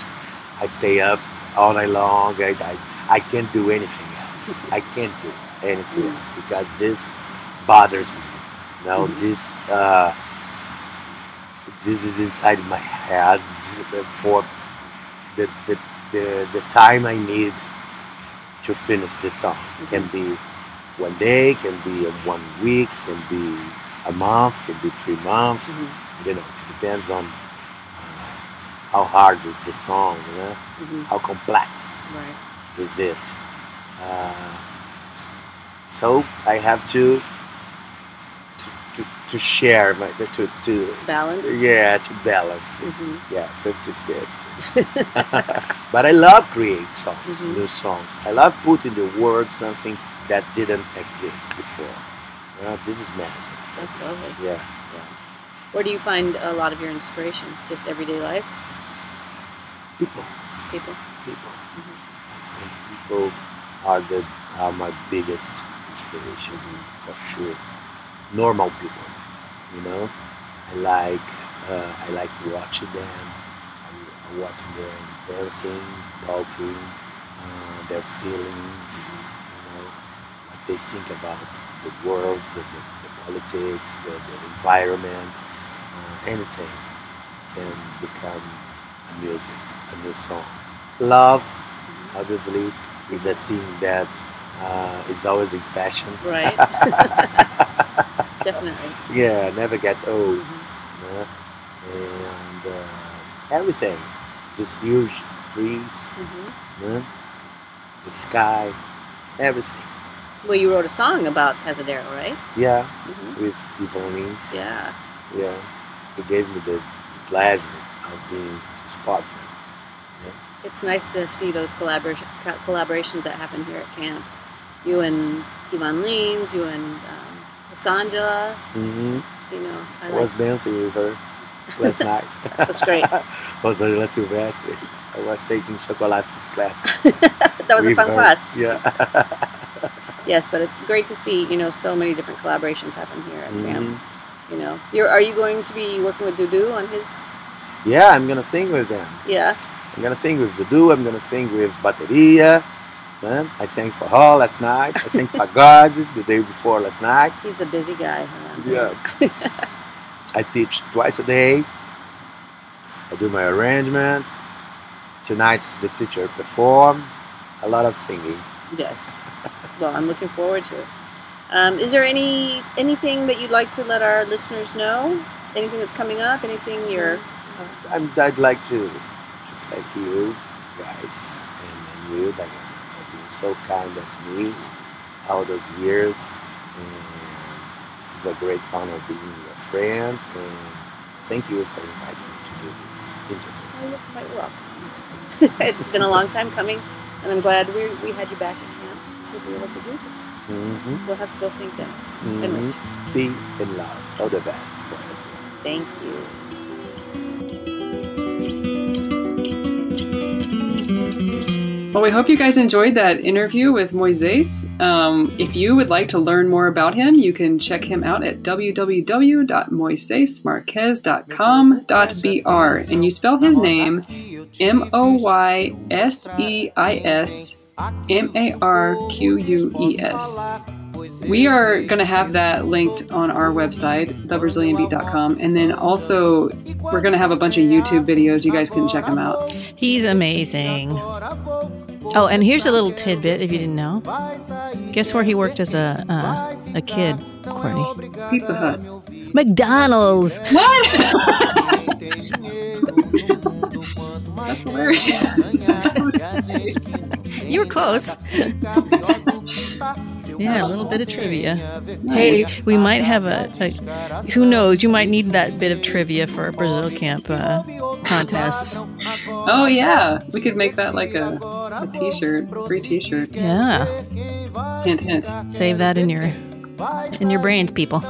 I stay up all night long. I can't do anything else. I can't do anything else, because this bothers me. This is inside my head for the time I need to finish the song. Can be one day, can be 1 week, can be a month, can be 3 months. It depends on how hard is the song, you know? Mm-hmm. How complex is it? So I have to share my to balance. Yeah, to balance. Mm-hmm. Yeah, 50-50. But I love create songs, mm-hmm. new songs. I love putting the word something that didn't exist before. You know, this is magic. Absolutely. Yeah. Where do you find a lot of your inspiration? Just everyday life? People. Mm-hmm. I think people are my biggest inspiration, mm-hmm. for sure. Normal people, you know. I like watching them. I watch them dancing, talking, their feelings, mm-hmm. you know, what they think about the world, the politics, the environment, anything can become a music, a new song. Love, mm-hmm. obviously, is a thing that is always in fashion. Right. Definitely. Yeah, never gets old. Mm-hmm. And everything, this huge breeze, mm-hmm. The sky, everything. Well, you wrote a song about Casuarina, right? Yeah, mm-hmm. with Yvonne Lins. Yeah. Yeah. It gave me the pleasure of being spotted. Yeah. It's nice to see those collaborations that happen here at camp. You and Yvonne Lins, you and Sandra. Mm-hmm. You know, I was dancing with her last night. That's great. Rosângela Silvestre. I was taking Chocolate's class. That was a fun class. Yeah. Yes, but it's great to see, you know, so many different collaborations happen here at camp. Mm-hmm. You know, are you going to be working with Dudu on his? Yeah, I'm gonna sing with them. Yeah, I'm gonna sing with Dudu. I'm gonna sing with Bateria. I sang forró last night. I sang pagode the day before last night. He's a busy guy. Yeah. I teach twice a day. I do my arrangements. Tonight is the teacher perform. A lot of singing. Yes. Well, I'm looking forward to it. Is there anything that you'd like to let our listeners know? Anything that's coming up? Anything you're... I'd like to thank you guys and you for being so kind to me all those years. It's a great honor being your friend. And thank you for inviting me to do this interview. You're quite welcome. It's been a long time coming, and I'm glad we had you back again. To be able to do this. Mm-hmm. We'll have to go thank Dennis. Mm-hmm. And Rich. Peace and love. All the best for everyone. Thank you. Well, we hope you guys enjoyed that interview with Moisés. If you would like to learn more about him, you can check him out at www.moisésmarquez.com.br. And you spell his name MOYSEIS MARQUES. We are going to have that linked on our website, thebrazilianbeat.com, and then also we're going to have a bunch of YouTube videos. You guys can check them out. He's amazing. Oh, and here's a little tidbit if you didn't know. Guess where he worked as a kid, Courtney? Pizza Hut. McDonald's. What? That's hilarious. You were close. Yeah, a little bit of trivia. Nice. Hey, we might have who knows, you might need that bit of trivia for a Brazil camp contest. Oh, yeah. We could make that like a t-shirt, free t-shirt. Yeah. Hint, hint. Save that in your brains, people.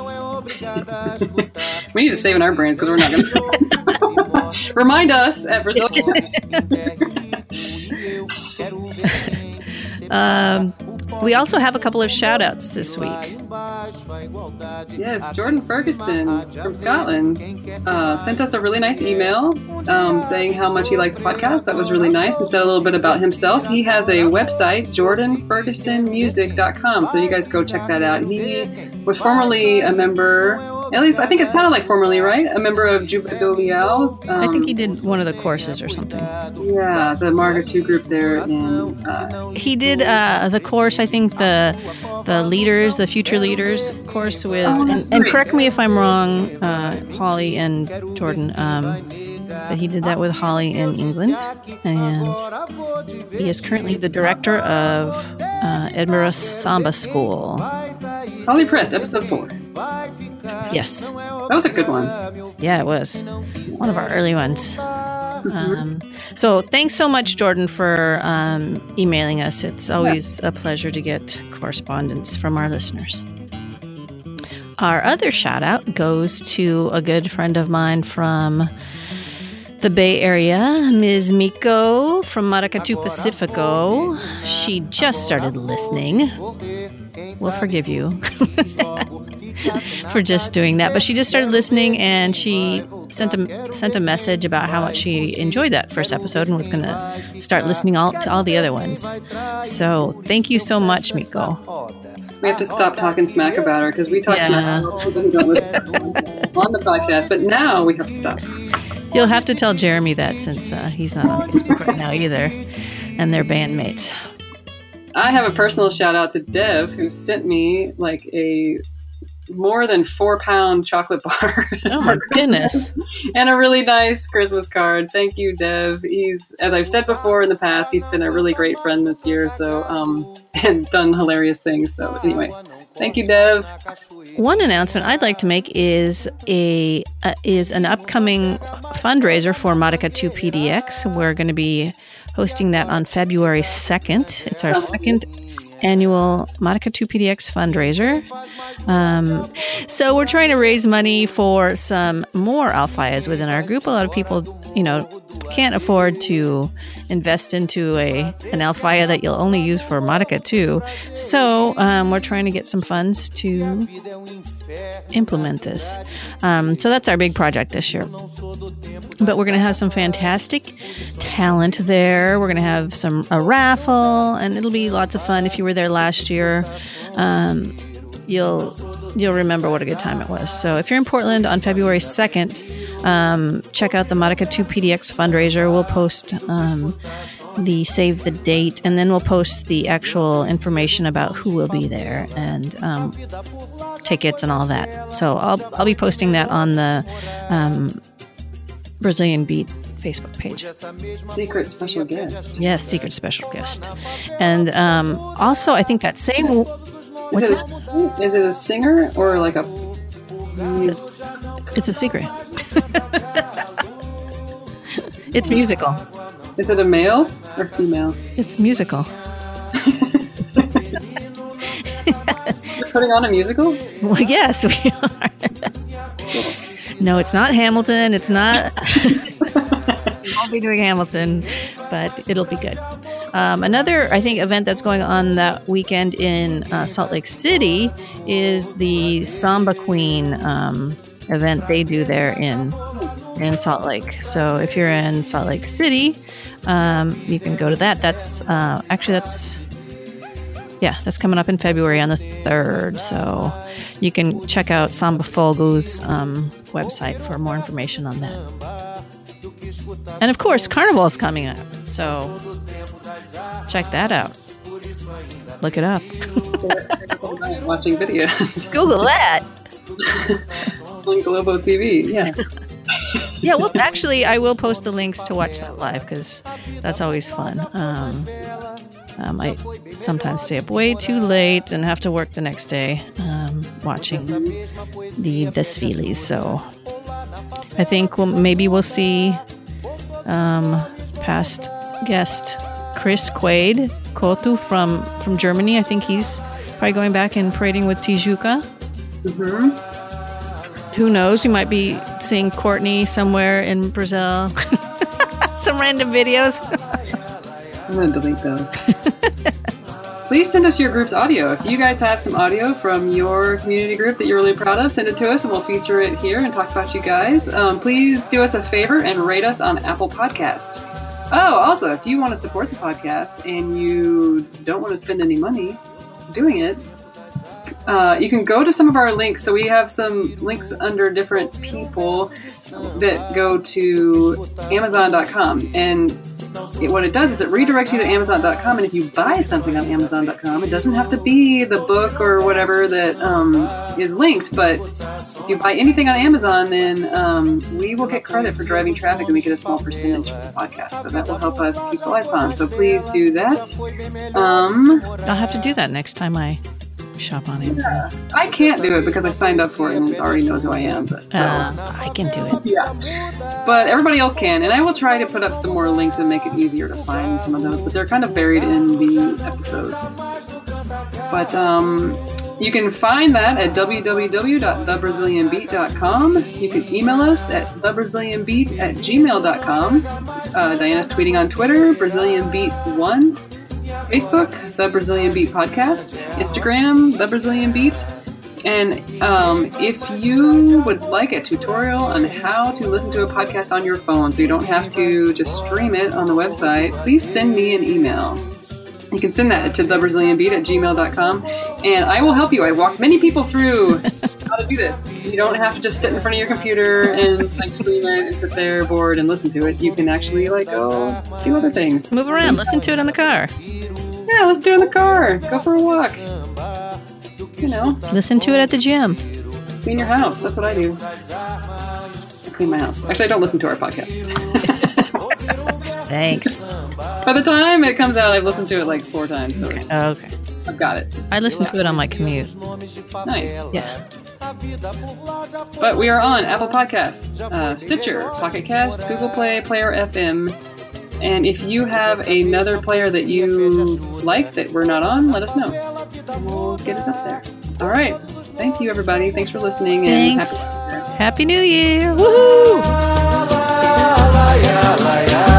We need to save in our brains because we're not going to. Remind us at Brazil camp. We also have a couple of shout outs this week. Yes, Jordan Ferguson from Scotland sent us a really nice email saying how much he liked the podcast. That was really nice, and said a little bit about himself. He has a website, jordanfergusonmusic.com, so you guys go check that out. He was formerly a member, at least I think it sounded like formerly, right? A member of Jubileal. I think he did one of the courses or something. Yeah, the Margaret 2 group there. And he did the course, I think the leaders, the future leaders course with, and correct me if I'm wrong, Holly and Jordan, But he did that with Holly in England, and he is currently the director of Edinburgh Samba School. Holly Press, episode 4. Yes. That was a good one. Yeah, it was. One of our early ones. So thanks so much, Jordan, for emailing us. It's always a pleasure to get correspondence from our listeners. Our other shout out goes to a good friend of mine from the Bay Area, Ms. Miko from Maracatu, Pacifico. She just started listening. We'll forgive you for just doing that. But she just started listening, and she sent a message about how much she enjoyed that first episode and was going to start listening to all the other ones. So thank you so much, Miko. We have to stop talking smack about her because we talk smack about her on the podcast, but now we have to stop. You'll have to tell Jeremy that since he's not on Facebook right now either, and they're bandmates. I have a personal shout out to Dev, who sent me like a more than 4-pound chocolate bar. Oh my goodness. And a really nice Christmas card. Thank you, Dev. He's, as I've said before in the past, he's been a really great friend this year, so and done hilarious things. So anyway, thank you, Dev. One announcement I'd like to make is an upcoming fundraiser for Modica 2 PDX. We're going to be hosting that on February 2nd. It's our second annual Modica 2 PDX fundraiser. So we're trying to raise money for some more alfaias within our group. A lot of people, can't afford to invest into an alfaia that you'll only use for Modica 2. So we're trying to get some funds to implement this. So that's our big project this year. But we're going to have some fantastic talent there. We're going to have a raffle, and it'll be lots of fun. If you were there last year, you'll remember what a good time it was. So if you're in Portland on February 2nd, check out the Modica 2 PDX fundraiser. We'll post the save the date, and then we'll post the actual information about who will be there and tickets and all that. So I'll be posting that on the Brazilian Beat Facebook page. Secret special guest. Yes, secret special guest. And also, I think that same... Is it a singer or like a... It's a secret. It's musical. Is it a male or female? It's musical. You're putting on a musical? Well, yes, we are. Cool. No, it's not Hamilton. It's not... We won't be doing Hamilton, but it'll be good. Another, I think, event that's going on that weekend in Salt Lake City is the Samba Queen event they do there in Salt Lake. So if you're in Salt Lake City, you can go to that. That's coming up in February on the 3rd. So you can check out Samba Fogo's website for more information on that. And of course, Carnival is coming up. So... check that out. Look it up. Watching videos. Google that. On Globo TV. Yeah. Yeah. Well, actually, I will post the links to watch that live because that's always fun. I sometimes stay up way too late and have to work the next day watching the desfiles. So I think maybe we'll see past guest Chris Quaid Kotu from Germany. I think he's probably going back and parading with Tijuca. Mm-hmm. Who knows? We might be seeing Courtney somewhere in Brazil. Some random videos. I'm going to delete those. Please send us your group's audio. If you guys have some audio from your community group that you're really proud of, send it to us and we'll feature it here and talk about you guys. Please do us a favor and rate us on Apple Podcasts. Oh, also, if you want to support the podcast and you don't want to spend any money doing it, you can go to some of our links. So we have some links under different people that go to Amazon.com. And what it does is it redirects you to Amazon.com. And if you buy something on Amazon.com, it doesn't have to be the book or whatever that is linked, but if you buy anything on Amazon, then we will get credit for driving traffic, and we get a small percentage of the podcast, so that will help us keep the lights on. So please do that. I'll have to do that next time I shop on Amazon. Yeah. I can't do it because I signed up for it and it already knows who I am. But so I can do it. Yeah, but everybody else can, and I will try to put up some more links and make it easier to find some of those. But they're kind of buried in the episodes. But you can find that at www.thebrazilianbeat.com. You can email us at thebrazilianbeat@gmail.com. Diana's tweeting on Twitter, BrazilianBeat1. Facebook, The Brazilian Beat Podcast. Instagram, The Brazilian Beat. And if you would like a tutorial on how to listen to a podcast on your phone so you don't have to just stream it on the website, please send me an email. You can send that to thebrazilianbeat@gmail.com, and I will help you. I walked many people through how to do this. You don't have to just sit in front of your computer and like scream it and sit there bored and listen to it. You can actually like go do other things. Move around. Listen to it in the car. Yeah, let's do it in the car. Go for a walk. You know. Listen to it at the gym. Clean your house. That's what I do. I clean my house. Actually, I don't listen to our podcast. Thanks. By the time it comes out, I've listened to it like 4 times. So okay. Oh, okay. I've got it. I listened to it on my commute. Nice. Yeah. But we are on Apple Podcasts, Stitcher, Pocket Cast, Google Play, Player FM. And if you have another player that you like that we're not on, let us know. We'll get it up there. All right. Thank you, everybody. Thanks for listening. Thanks. And happy New Year. Happy New Year. Woohoo!